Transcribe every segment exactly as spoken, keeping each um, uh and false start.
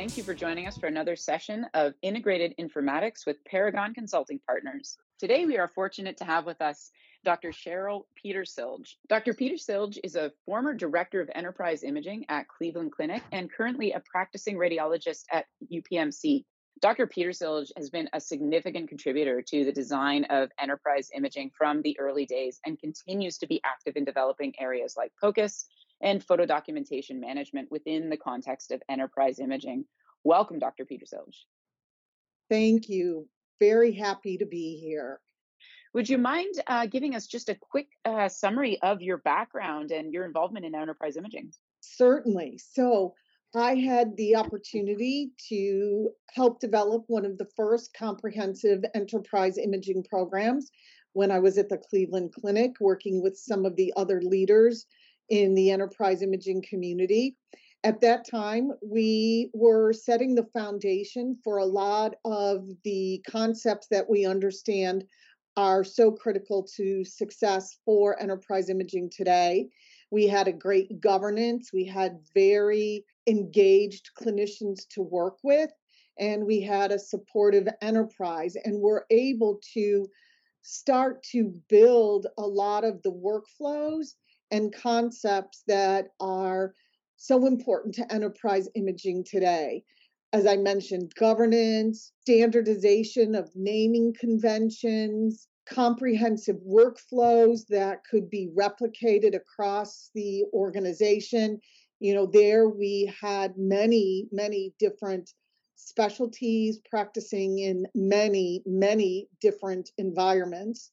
Thank you for joining us for another session of Integrated Informatics with Paragon Consulting Partners. Today, we are fortunate to have with us Doctor Cheryl Petersilge. Doctor Petersilge is a former director of Enterprise Imaging at Cleveland Clinic and currently a practicing radiologist at U P M C. Doctor Petersilge has been a significant contributor to the design of Enterprise Imaging from the early days and continues to be active in developing areas like POCUS and photo documentation management within the context of Enterprise Imaging. Welcome, Doctor Petersilge. Thank you. Very happy to be here. Would you mind uh, giving us just a quick uh, summary of your background and your involvement in Enterprise Imaging? Certainly. So I had the opportunity to help develop one of the first comprehensive enterprise imaging programs when I was at the Cleveland Clinic, working with some of the other leaders in the enterprise imaging community. At that time, we were setting the foundation for a lot of the concepts that we understand are so critical to success for enterprise imaging today. We had a great governance. We had very engaged clinicians to work with, and we had a supportive enterprise, and we're able to start to build a lot of the workflows and concepts that are so important to enterprise imaging today. As I mentioned, governance, standardization of naming conventions, comprehensive workflows that could be replicated across the organization. You know, there we had many, many different specialties practicing in many, many different environments.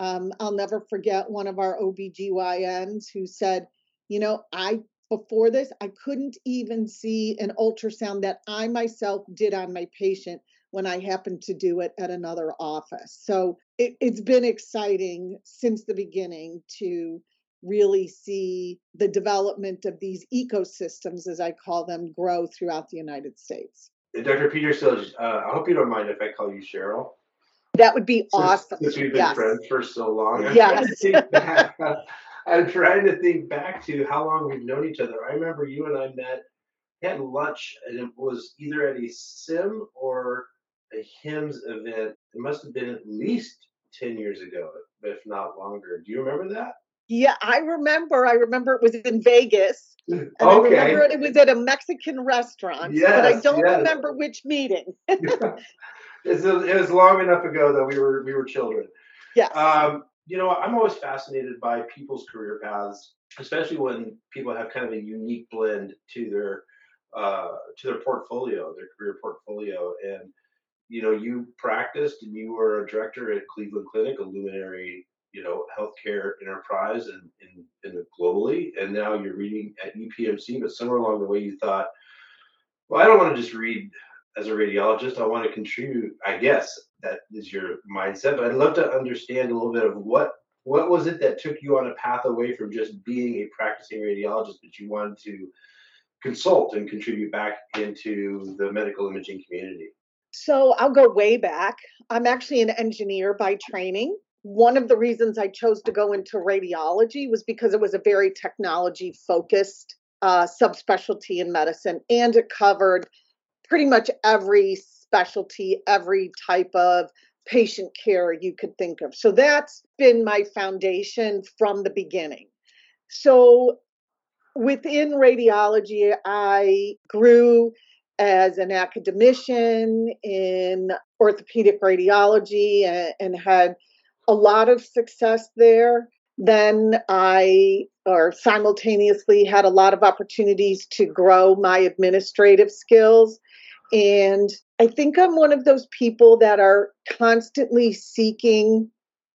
Um, I'll never forget one of our O B G Y Ns who said, you know, I before this, I couldn't even see an ultrasound that I myself did on my patient when I happened to do it at another office. So it, it's been exciting since the beginning to really see the development of these ecosystems, as I call them, grow throughout the United States. Doctor Petersilge, uh, I hope you don't mind if I call you Cheryl. That would be awesome. Since we've been yes. friends for so long. I'm, yes. trying to think back, I'm trying to think back to how long we've known each other. I remember you and I met, had lunch, and it was either at a SIIM or a HIMSS event. It must have been at least ten years ago, if not longer. Do you remember that? Yeah, I remember. I remember it was in Vegas. And okay. I remember it was at a Mexican restaurant, yes, but I don't yes. remember which meeting. It was long enough ago that we were we were children. Yes. Um, you know, I'm always fascinated by people's career paths, especially when people have kind of a unique blend to their uh, to their portfolio, their career portfolio. And you know, you practiced and you were a director at Cleveland Clinic, a luminary, you know, healthcare enterprise, and in, in, in globally. And now you're reading at U P M C. But somewhere along the way, you thought, well, I don't want to just read as a radiologist, I want to contribute. I guess that is your mindset, but I'd love to understand a little bit of what what was it that took you on a path away from just being a practicing radiologist, but you wanted to consult and contribute back into the medical imaging community? So I'll go way back. I'm actually an engineer by training. One of the reasons I chose to go into radiology was because it was a very technology-focused uh, subspecialty in medicine, and it covered pretty much every specialty, every type of patient care you could think of. So that's been my foundation from the beginning. So within radiology, I grew as an academician in orthopedic radiology and, and had a lot of success there. Then I or simultaneously had a lot of opportunities to grow my administrative skills. And I think I'm one of those people that are constantly seeking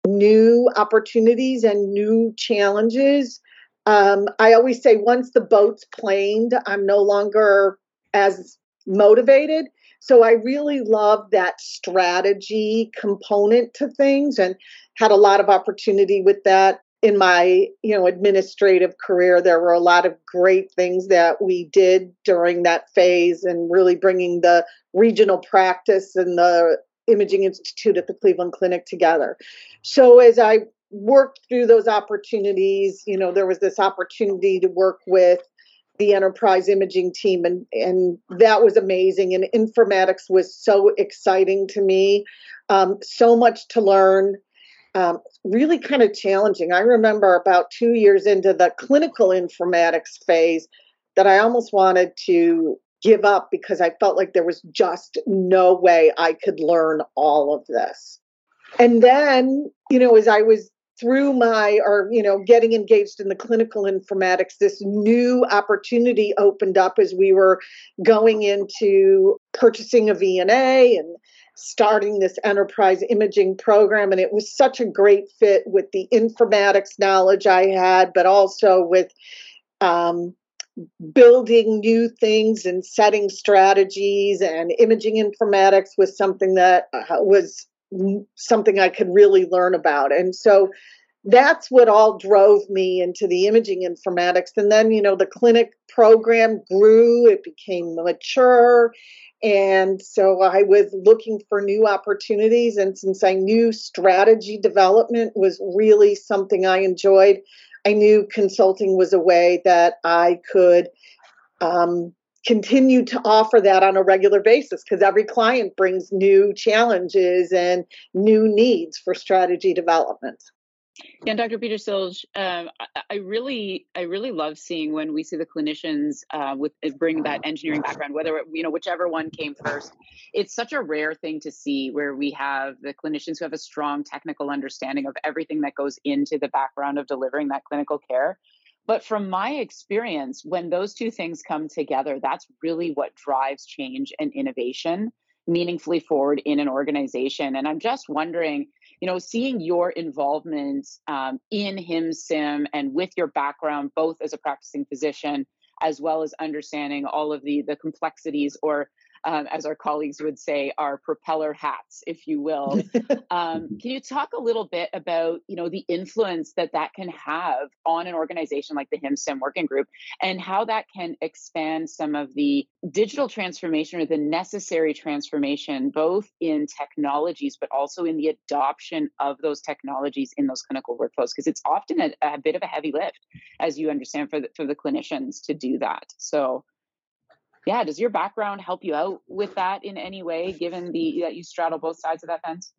new opportunities and new challenges. Um, I always say once the boat's planed, I'm no longer as motivated. So I really love that strategy component to things and had a lot of opportunity with that. In my, you know, administrative career, there were a lot of great things that we did during that phase and really bringing the regional practice and the Imaging Institute at the Cleveland Clinic together. So as I worked through those opportunities, you know, there was this opportunity to work with the Enterprise Imaging team, and, and that was amazing. And informatics was so exciting to me, um, so much to learn, um, really kind of challenging. I remember about two years into the clinical informatics phase that I almost wanted to give up because I felt like there was just no way I could learn all of this. And then, you know, as I was through my, or, you know, getting engaged in the clinical informatics, this new opportunity opened up as we were going into purchasing a V N A and starting this Enterprise Imaging program. And it was such a great fit with the informatics knowledge I had, but also with um, building new things and setting strategies. And imaging informatics was something that uh, was something I could really learn about. And so that's what all drove me into the imaging informatics. And then, you know, the clinic program grew, it became mature. And so I was looking for new opportunities. And since I knew strategy development was really something I enjoyed, I knew consulting was a way that I could um, continue to offer that on a regular basis, because every client brings new challenges and new needs for strategy development. Yeah, and Doctor Petersilge, um, I really, I really love seeing when we see the clinicians uh, with bring that engineering background, whether it, you know, whichever one came first. It's such a rare thing to see where we have the clinicians who have a strong technical understanding of everything that goes into the background of delivering that clinical care. But from my experience, when those two things come together, that's really what drives change and innovation meaningfully forward in an organization. And I'm just wondering, you know, seeing your involvement um, in HIMSS, SIIM, and with your background, both as a practicing physician, as well as understanding all of the, the complexities, or um, as our colleagues would say, our propeller hats, if you will. um, can you talk a little bit about, you know, the influence that that can have on an organization like the HIMSS, SIIM working group, and how that can expand some of the digital transformation or the necessary transformation, both in technologies, but also in the adoption of those technologies in those clinical workflows? Because it's often a, a bit of a heavy lift, as you understand, for the, for the clinicians to do that. So yeah, does your background help you out with that in any way, given the that you straddle both sides of that fence?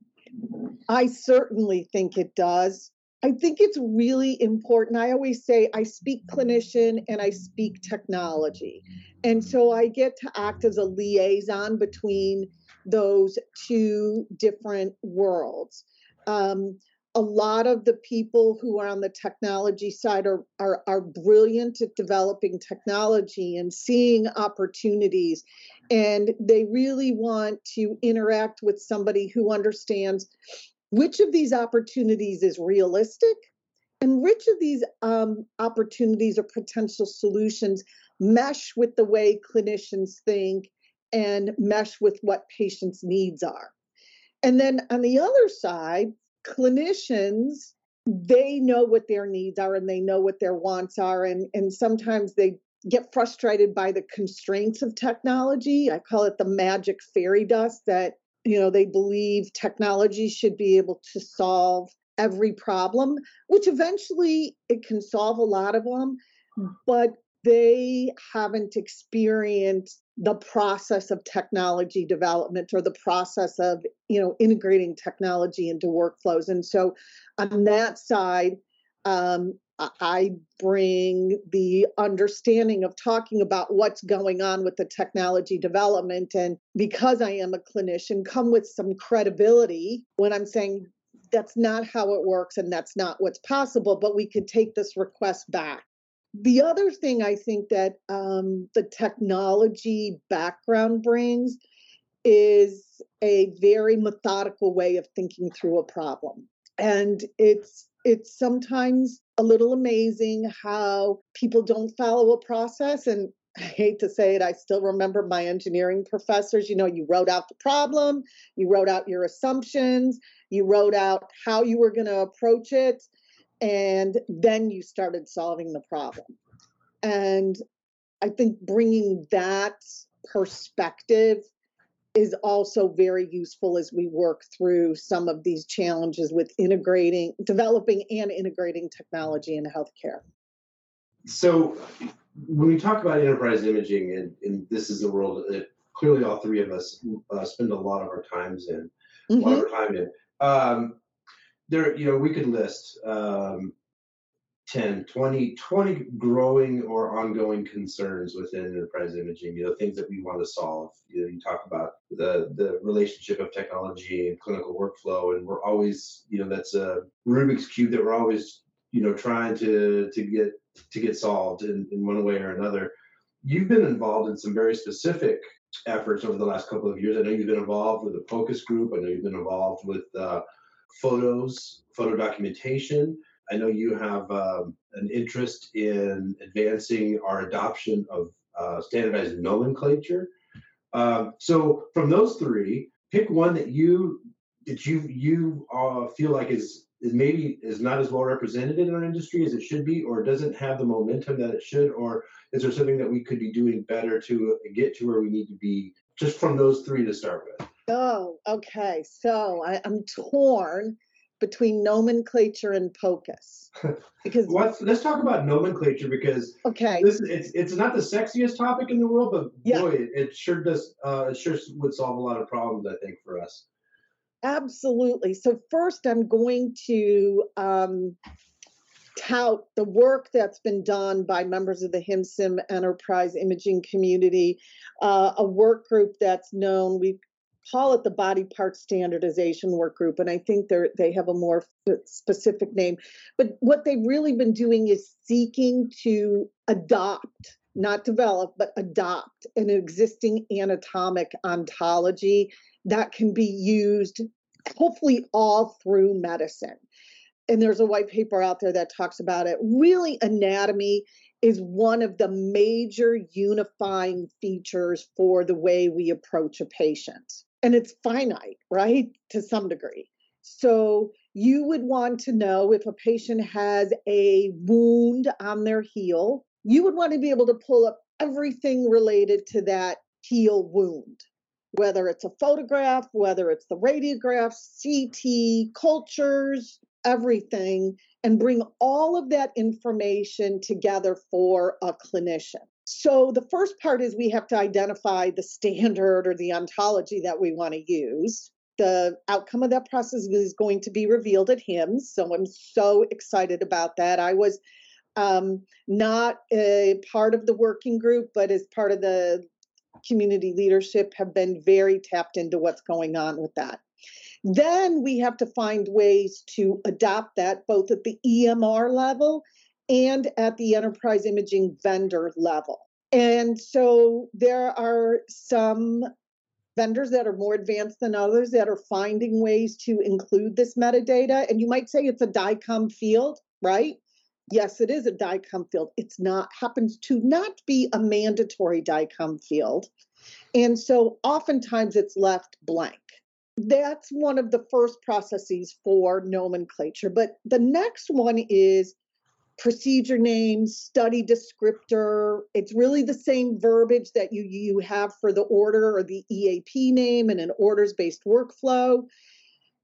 I certainly think it does. I think it's really important. I always say I speak clinician and I speak technology. And so I get to act as a liaison between those two different worlds. Um, a lot of the people who are on the technology side are, are, are brilliant at developing technology and seeing opportunities. And they really want to interact with somebody who understands which of these opportunities is realistic and which of these um, opportunities or potential solutions mesh with the way clinicians think and mesh with what patients' needs are. And then on the other side, clinicians, they know what their needs are and they know what their wants are. And, and sometimes they get frustrated by the constraints of technology. I call it the magic fairy dust that, you know, they believe technology should be able to solve every problem, which eventually it can solve a lot of them, but they haven't experienced the process of technology development or the process of, you know, integrating technology into workflows. And so on that side, um, I bring the understanding of talking about what's going on with the technology development. And because I am a clinician, come with some credibility when I'm saying that's not how it works and that's not what's possible, but we could take this request back. The other thing I think that um, the technology background brings is a very methodical way of thinking through a problem. And it's it's sometimes a little amazing how people don't follow a process. And I hate to say it, I still remember my engineering professors. You know, you wrote out the problem, you wrote out your assumptions, you wrote out how you were going to approach it, and then you started solving the problem. And I think bringing that perspective is also very useful as we work through some of these challenges with integrating, developing and integrating technology in healthcare. So when we talk about enterprise imaging, and, and this is the world that clearly all three of us uh, spend a lot of our times in, mm-hmm. a lot of our time in. Um, there, you know, we could list um, ten, twenty, twenty growing or ongoing concerns within enterprise imaging, you know, things that we want to solve. You know, you talk about the, the relationship of technology and clinical workflow, and we're always, you know, that's a Rubik's Cube that we're always, you know, trying to, to get to get solved in, in one way or another. You've been involved in some very specific efforts over the last couple of years. I know you've been involved with the POCUS group. I know you've been involved with uh, photos, photo documentation. I know you have um, an interest in advancing our adoption of uh, standardized nomenclature. Uh, so from those three, pick one that you that you you uh, feel like is is maybe is not as well represented in our industry as it should be, or doesn't have the momentum that it should, or is there something that we could be doing better to get to where we need to be, just from those three to start with? Oh, okay. So I, I'm torn between nomenclature and POCUS. Because well, let's, let's talk about nomenclature, because okay. this it's it's not the sexiest topic in the world, but yeah. boy, it, it sure does uh, it sure would solve a lot of problems, I think, for us. Absolutely. So first, I'm going to um, tout the work that's been done by members of the HIMSS Enterprise Imaging Community, uh, a work group that's known, we call it the Body Part Standardization Work Group, and I think they they have a more specific name. But what they've really been doing is seeking to adopt, not develop, but adopt an existing anatomic ontology that can be used hopefully all through medicine. And there's a white paper out there that talks about it. Really, anatomy is one of the major unifying features for the way we approach a patient. And it's finite, right? To some degree. So you would want to know if a patient has a wound on their heel, you would want to be able to pull up everything related to that heel wound, whether it's a photograph, whether it's the radiograph, C T, cultures, everything, and bring all of that information together for a clinician. So the first part is we have to identify the standard or the ontology that we want to use. The outcome of that process is going to be revealed at HIMSS, so I'm so excited about that. I was um, not a part of the working group, but as part of the community leadership have been very tapped into what's going on with that. Then we have to find ways to adopt that both at the E M R level and at the enterprise imaging vendor level. And so there are some vendors that are more advanced than others that are finding ways to include this metadata. And you might say it's a DICOM field, right? Yes, it is a DICOM field. It's not, happens to not be a mandatory DICOM field. And so oftentimes it's left blank. That's one of the first processes for nomenclature. But the next one is procedure name, study descriptor. It's really the same verbiage that you, you have for the order or the E A P name and an orders-based workflow.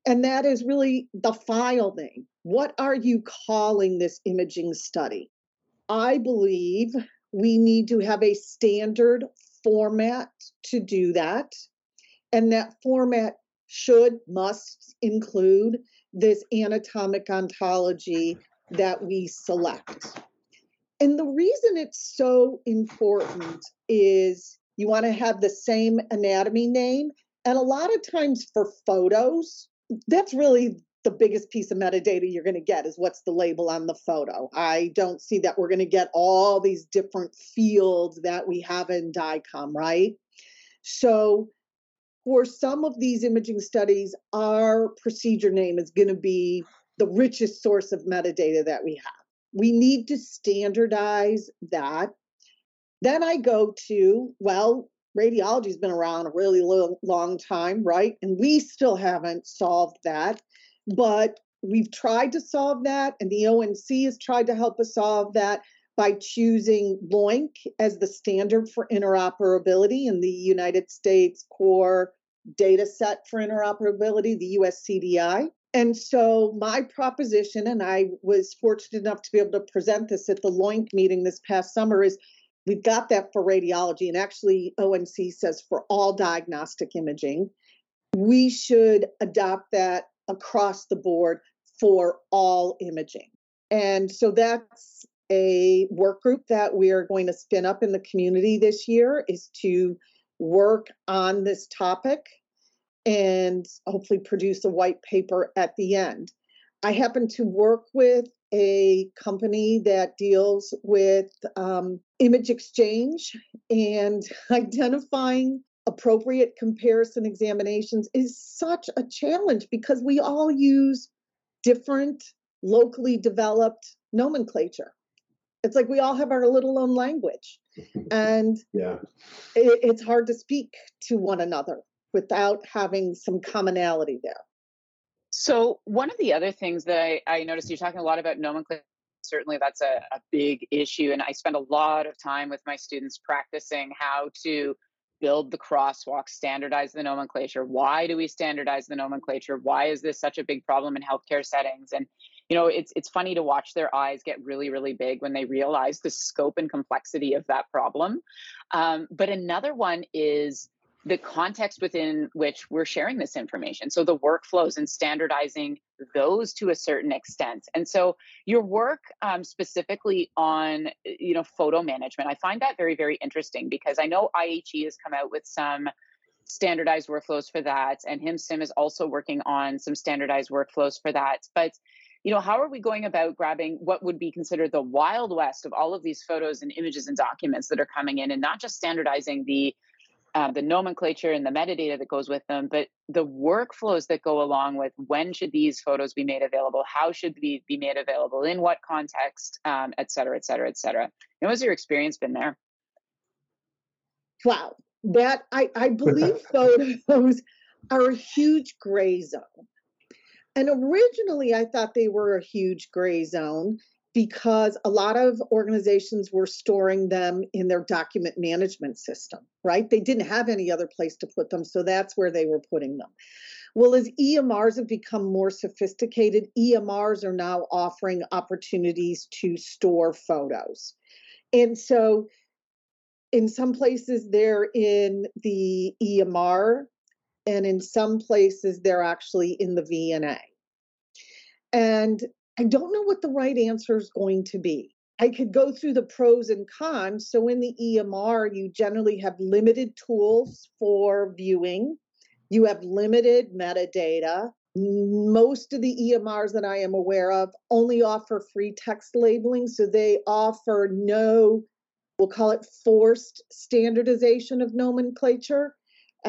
And that is really the file name. What are you calling this imaging study? I believe we need to have a standard format to do that. And that format should, must include this anatomic ontology that we select. And the reason it's so important is you want to have the same anatomy name. And a lot of times for photos, that's really the biggest piece of metadata you're going to get is what's the label on the photo. I don't see that we're going to get all these different fields that we have in DICOM, right? So for some of these imaging studies, our procedure name is going to be the richest source of metadata that we have. We need to standardize that. Then I go to, well, radiology's been around a really long, long time, right? And we still haven't solved that. But we've tried to solve that, and the O N C has tried to help us solve that by choosing LOINC as the standard for interoperability in the United States core data set for interoperability, the U S C D I. And so my proposition, and I was fortunate enough to be able to present this at the LOINC meeting this past summer, is We've got that for radiology, and actually O N C says for all diagnostic imaging. We should adopt that across the board for all imaging. And so that's a work group that we are going to spin up in the community this year, is to work on this topic and hopefully produce a white paper at the end. I happen to work with a company that deals with um, image exchange, and identifying appropriate comparison examinations is such a challenge because we all use different locally developed nomenclature. It's like we all have our little own language, and yeah. it, it's hard to speak to one another without having some commonality there. So one of the other things that I, I noticed, you're talking a lot about nomenclature. Certainly that's a, a big issue. And I spend a lot of time with my students practicing how to build the crosswalk, standardize the nomenclature. Why do we standardize the nomenclature? Why is this such a big problem in healthcare settings? And, you know, it's it's funny to watch their eyes get really, really big when they realize the scope and complexity of that problem. Um, but another one is the context within which we're sharing this information. So the workflows and standardizing those to a certain extent. And so your work um, specifically on, you know, photo management, I find that very, very interesting, because I know I H E has come out with some standardized workflows for that. And HIMSS is also working on some standardized workflows for that. But, you know, how are we going about grabbing what would be considered the wild west of all of these photos and images and documents that are coming in, and not just standardizing the Uh, the nomenclature and the metadata that goes with them, but the workflows that go along with when should these photos be made available, how should they be made available, in what context, um, et cetera, et cetera, et cetera. And what has your experience been there? Wow. That, I, I believe photos are a huge gray zone. And originally I thought they were a huge gray zone because a lot of organizations were storing them in their document management system, right? They didn't have any other place to put them, so that's where they were putting them. Well, as E M Rs have become more sophisticated, E M Rs are now offering opportunities to store photos. And so in some places they're in the E M R, and in some places they're actually in the V N A. And I don't know what the right answer is going to be. I could go through the pros and cons. So in the E M R, you generally have limited tools for viewing. You have limited metadata. Most of the E M Rs that I am aware of only offer free text labeling. So they offer no, we'll call it forced standardization of nomenclature.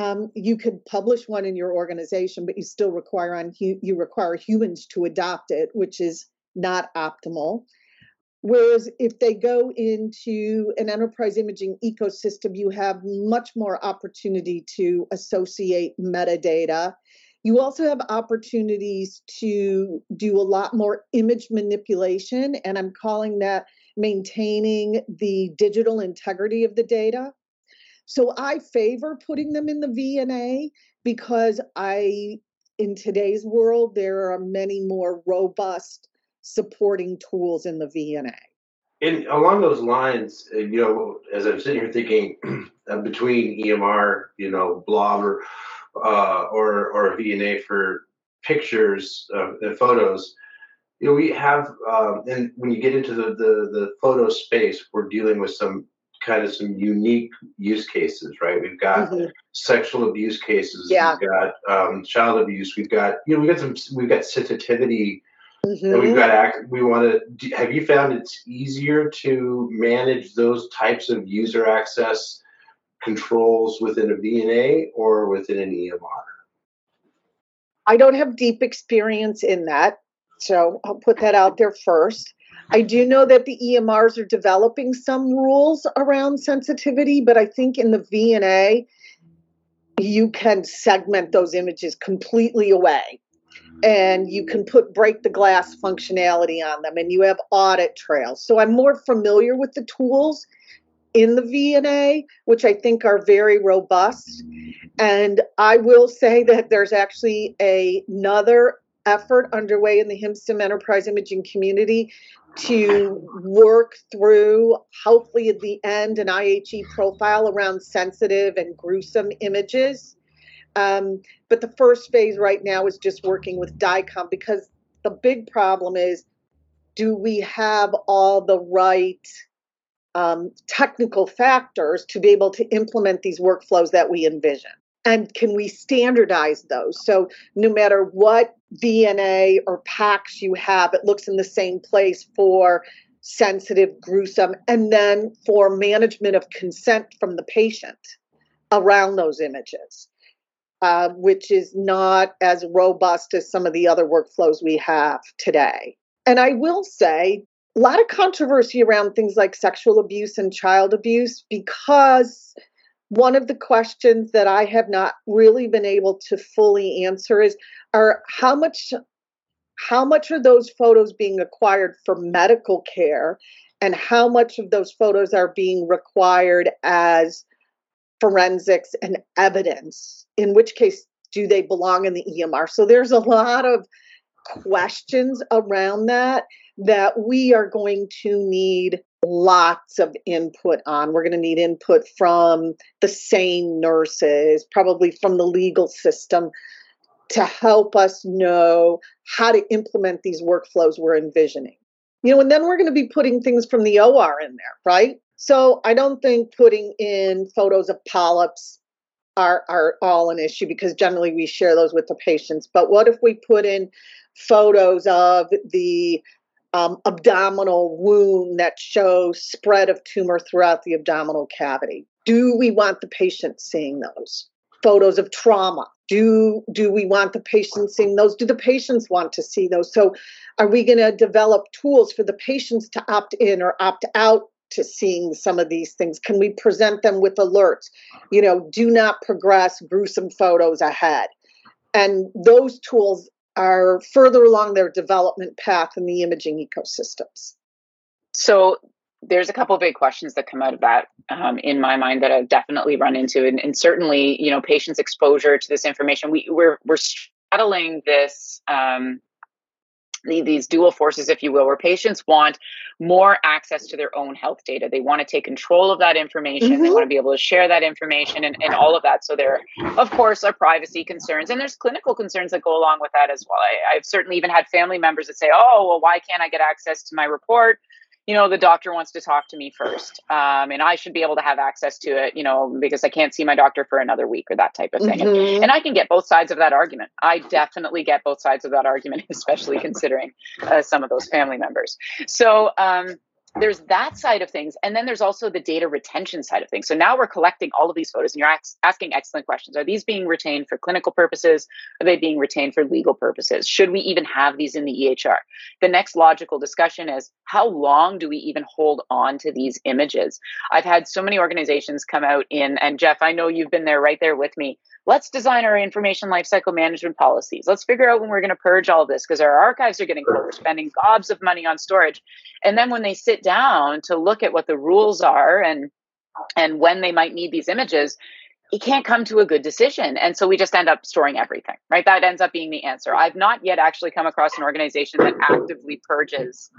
Um, you could publish one in your organization, but you still require on you require humans to adopt it, which is not optimal. Whereas if they go into an enterprise imaging ecosystem, you have much more opportunity to associate metadata. You also have opportunities to do a lot more image manipulation, and I'm calling that maintaining the digital integrity of the data. So I favor putting them in the V N A because I, in today's world, there are many more robust supporting tools in the V N A. And along those lines, you know, as I'm sitting here thinking between E M R, you know, blob or uh, or or V N A for pictures uh, and photos, you know, we have, um, and when you get into the, the the photo space, we're dealing with some. kind of some unique use cases, right? We've got mm-hmm. sexual abuse cases. Yeah. We've got um, child abuse. We've got, you know, we've got some, we've got sensitivity. Mm-hmm. And we've got, we want to, have you found it's easier to manage those types of user access controls within a V N A or within an E M R? I don't have deep experience in that. So I'll put that out there first. I do know that the E M Rs are developing some rules around sensitivity, but I think in the V N A, you can segment those images completely away, and you can put break the glass functionality on them, and you have audit trails. So I'm more familiar with the tools in the V N A, which I think are very robust. And I will say that there's actually a, another effort underway in the HIMSS enterprise imaging community to work through, hopefully at the end, an I H E profile around sensitive and gruesome images. Um, but the first phase right now is just working with DICOM, because the big problem is, do we have all the right um, technical factors to be able to implement these workflows that we envision? And can we standardize those? So no matter what V N A or PACS you have, it looks in the same place for sensitive, gruesome, and then for management of consent from the patient around those images, uh, which is not as robust as some of the other workflows we have today. And I will say, a lot of controversy around things like sexual abuse and child abuse, because one of the questions that I have not really been able to fully answer is, are how much, how much are those photos being acquired for medical care, and how much of those photos are being required as forensics and evidence? In which case, do they belong in the E M R? So there's a lot of questions around that that we are going to need lots of input on. We're going to need input from the SANE nurses, probably from the legal system, to help us know how to implement these workflows we're envisioning. You know, and then we're going to be putting things from the O R in there, right? So I don't think putting in photos of polyps are, are all an issue, because generally we share those with the patients. But what if we put in photos of the Um, abdominal wound that shows spread of tumor throughout the abdominal cavity? Do we want the patient seeing those? Photos of trauma. Do, do we want the patient seeing those? Do the patients want to see those? So are we going to develop tools for the patients to opt in or opt out to seeing some of these things? Can we present them with alerts? You know, do not progress gruesome photos ahead. And those tools are further along their development path in the imaging ecosystems. So there's a couple of big questions that come out of that um, in my mind that I've definitely run into. And, and certainly, you know, patients' exposure to this information, we, we're, we're straddling this, um, these dual forces, if you will, where patients want more access to their own health data. They want to take control of that information. Mm-hmm. They want to be able to share that information and, and all of that. So there, of course, are privacy concerns, and there's clinical concerns that go along with that as well. I, I've certainly even had family members that say, oh, well, why can't I get access to my report? You know, the doctor wants to talk to me first, um, and I should be able to have access to it, you know, because I can't see my doctor for another week or that type of thing. Mm-hmm. And, and I can get both sides of that argument. I definitely get both sides of that argument, especially considering uh, some of those family members. So um, there's that side of things. And then there's also the data retention side of things. So now we're collecting all of these photos, and you're ax- asking excellent questions. Are these being retained for clinical purposes? Are they being retained for legal purposes? Should we even have these in the E H R? The next logical discussion is, how long do we even hold on to these images? I've had so many organizations come out in, and Jeff, I know you've been there right there with me. Let's design our information lifecycle management policies. Let's figure out when we're going to purge all of this, because our archives are getting full. We're spending gobs of money on storage. And then when they sit down to look at what the rules are and, and when they might need these images, it can't come to a good decision. And so we just end up storing everything, right? That ends up being the answer. I've not yet actually come across an organization that actively purges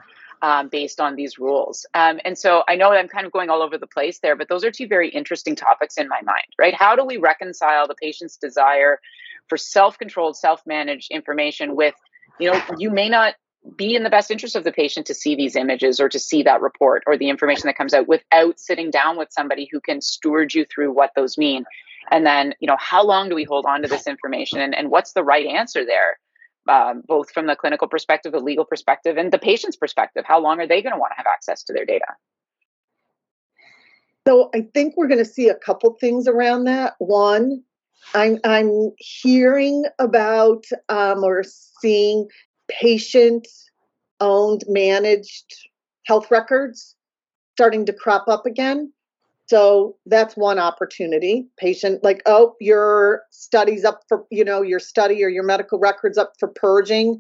Um, based on these rules. Um, and so I know that I'm kind of going all over the place there, but those are two very interesting topics in my mind, right? How do we reconcile the patient's desire for self-controlled, self-managed information with, you know, you may not be in the best interest of the patient to see these images or to see that report or the information that comes out, without sitting down with somebody who can steward you through what those mean. And then, you know, how long do we hold on to this information, and, and what's the right answer there? Um, both from the clinical perspective, the legal perspective, and the patient's perspective. How long are they going to want to have access to their data? So I think we're going to see a couple things around that. One, I'm, I'm hearing about um, or seeing patient-owned, managed health records starting to crop up again. So that's one opportunity. Patient, like, oh, your study's up for, you know, your study or your medical record's up for purging.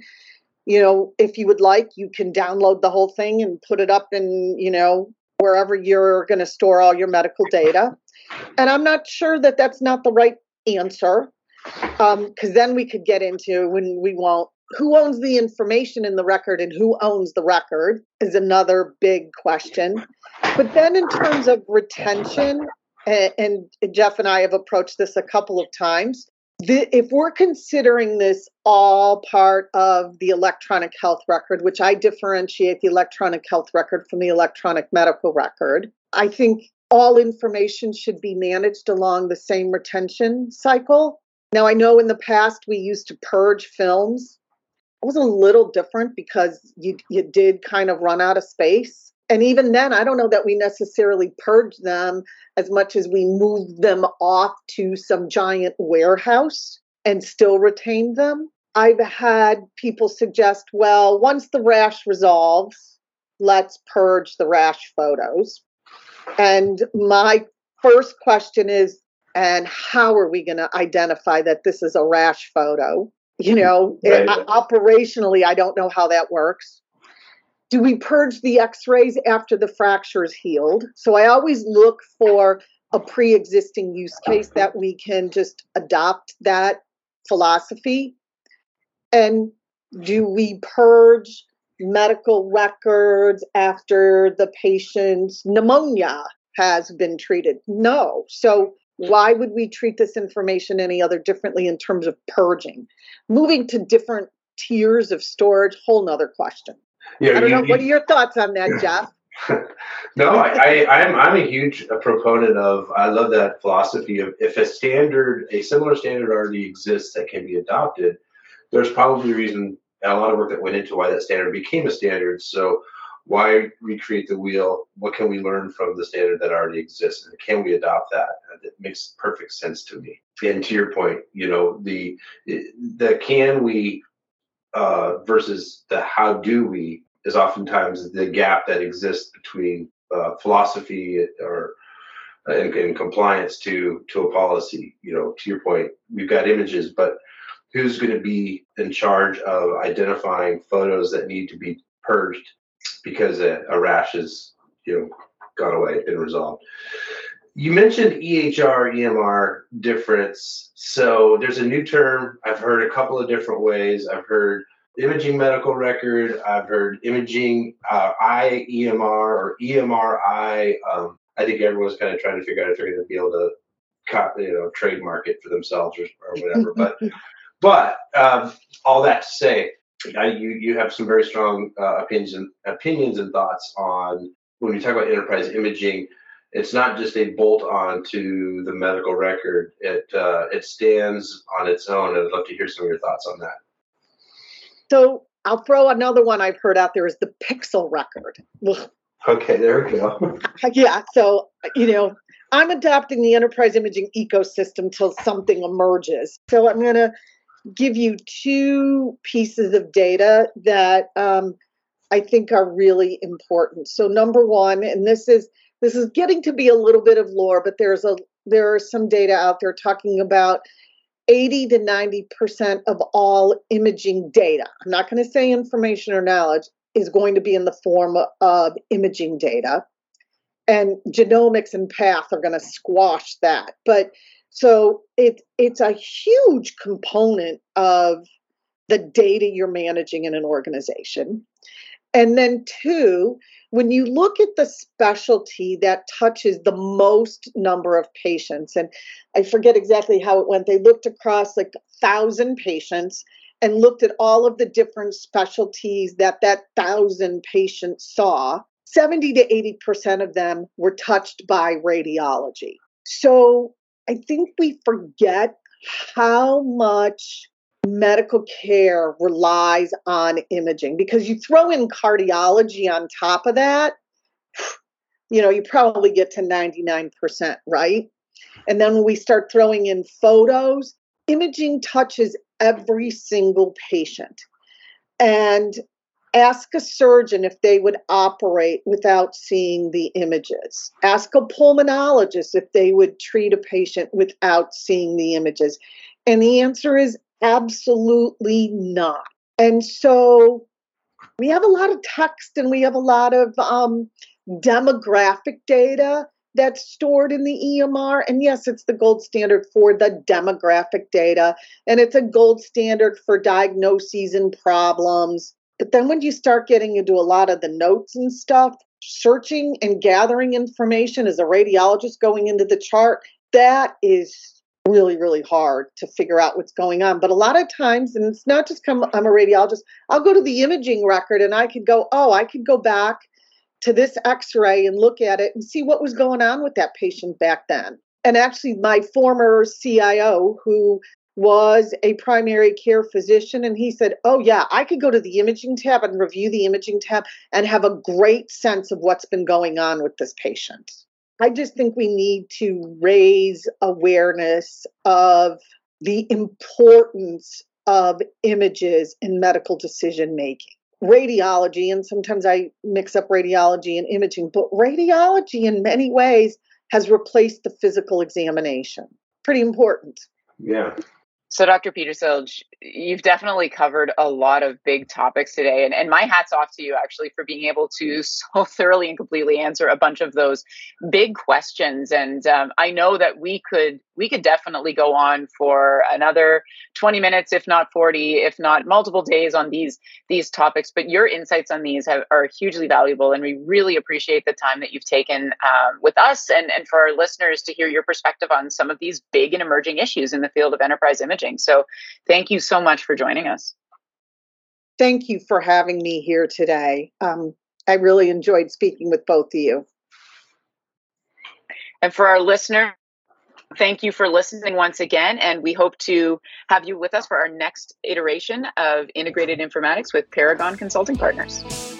You know, if you would like, you can download the whole thing and put it up in, you know, wherever you're going to store all your medical data. And I'm not sure that that's not the right answer, because um, then we could get into when we won't Who owns the information in the record and who owns the record is another big question. But then in terms of retention, and Jeff and I have approached this a couple of times, if we're considering this all part of the electronic health record, which I differentiate the electronic health record from the electronic medical record, I think all information should be managed along the same retention cycle. Now, I know in the past we used to purge films. It was a little different because you you did kind of run out of space. And even then, I don't know that we necessarily purged them as much as we moved them off to some giant warehouse and still retained them. I've had people suggest, well, once the rash resolves, let's purge the rash photos. And my first question is, and how are we going to identify that this is a rash photo? You know, right. it, operationally, I don't know how that works. Do we purge the x-rays after the fracture is healed? So I always look for a pre-existing use case that we can just adopt that philosophy. And do we purge medical records after the patient's pneumonia has been treated? No. So why would we treat this information any other differently in terms of purging? Moving to different tiers of storage, whole nother question. Yeah, I don't you, know. You, what are your thoughts on that, Jeff? No, I, I, I'm I'm a huge proponent of, I love that philosophy of if a standard, a similar standard already exists that can be adopted, there's probably a reason and a lot of work that went into why that standard became a standard. So why recreate the wheel? What can we learn from the standard that already exists? And can we adopt that? It makes perfect sense to me. And to your point, you know, the the can we uh, versus the how do we is oftentimes the gap that exists between uh, philosophy or and, and compliance to to a policy. You know, to your point, we've got images, but who's going to be in charge of identifying photos that need to be purged because a, a rash has, you know, gone away, been resolved? You mentioned E H R, E M R difference. So there's a new term. I've heard a couple of different ways. I've heard imaging medical record. I've heard imaging uh, I E M R or E M R I. Um, I think everyone's kind of trying to figure out if they're going to be able to, you know, trademark it for themselves or, or whatever. But But um, all that to say, you you have some very strong uh, opinions and, opinions and thoughts on when we talk about enterprise imaging. It's not just a bolt on to the medical record. It uh, it stands on its own. And I'd love to hear some of your thoughts on that. So I'll throw another one I've heard out there is the pixel record. Okay, there we go. Yeah. So you know, I'm adopting the enterprise imaging ecosystem till something emerges. So I'm gonna give you two pieces of data that um, I think are really important. So number one, and this is this is getting to be a little bit of lore, but there's a there are some data out there talking about eighty to ninety percent of all imaging data. I'm not going to say information or knowledge is going to be in the form of imaging data, and genomics and path are going to squash that, but. So it, it's a huge component of the data you're managing in an organization. And then two, when you look at the specialty that touches the most number of patients, and I forget exactly how it went, they looked across like one thousand patients and looked at all of the different specialties that that one thousand patients saw, seventy to eighty percent of them were touched by radiology. So I think we forget how much medical care relies on imaging, because you throw in cardiology on top of that, you know, you probably get to ninety-nine percent, right? And then when we start throwing in photos, imaging touches every single patient. And ask a surgeon if they would operate without seeing the images. Ask a pulmonologist if they would treat a patient without seeing the images. And the answer is absolutely not. And so we have a lot of text and we have a lot of um, demographic data that's stored in the E M R. And yes, it's the gold standard for the demographic data, and it's a gold standard for diagnoses and problems. But then when you start getting into a lot of the notes and stuff, searching and gathering information as a radiologist going into the chart, that is really, really hard to figure out what's going on. But a lot of times, and it's not just come, I'm a radiologist, I'll go to the imaging record and I could go, oh, I could go back to this x-ray and look at it and see what was going on with that patient back then. And actually my former C I O, who was a primary care physician, and he said, oh yeah, I could go to the imaging tab and review the imaging tab and have a great sense of what's been going on with this patient. I just think we need to raise awareness of the importance of images in medical decision-making. Radiology, and sometimes I mix up radiology and imaging, but radiology in many ways has replaced the physical examination. Pretty important. Yeah. So Doctor Petersilge, you've definitely covered a lot of big topics today, and, and my hat's off to you actually for being able to so thoroughly and completely answer a bunch of those big questions. And um, I know that we could we could definitely go on for another twenty minutes, if not forty, if not multiple days on these these topics. But your insights on these have, are hugely valuable, and we really appreciate the time that you've taken um, with us and, and for our listeners to hear your perspective on some of these big and emerging issues in the field of enterprise imaging. So thank you so much for joining us. Thank you for having me here today. Um, I really enjoyed speaking with both of you. And for our listener, thank you for listening once again. And we hope to have you with us for our next iteration of Integrated Informatics with Paragon Consulting Partners.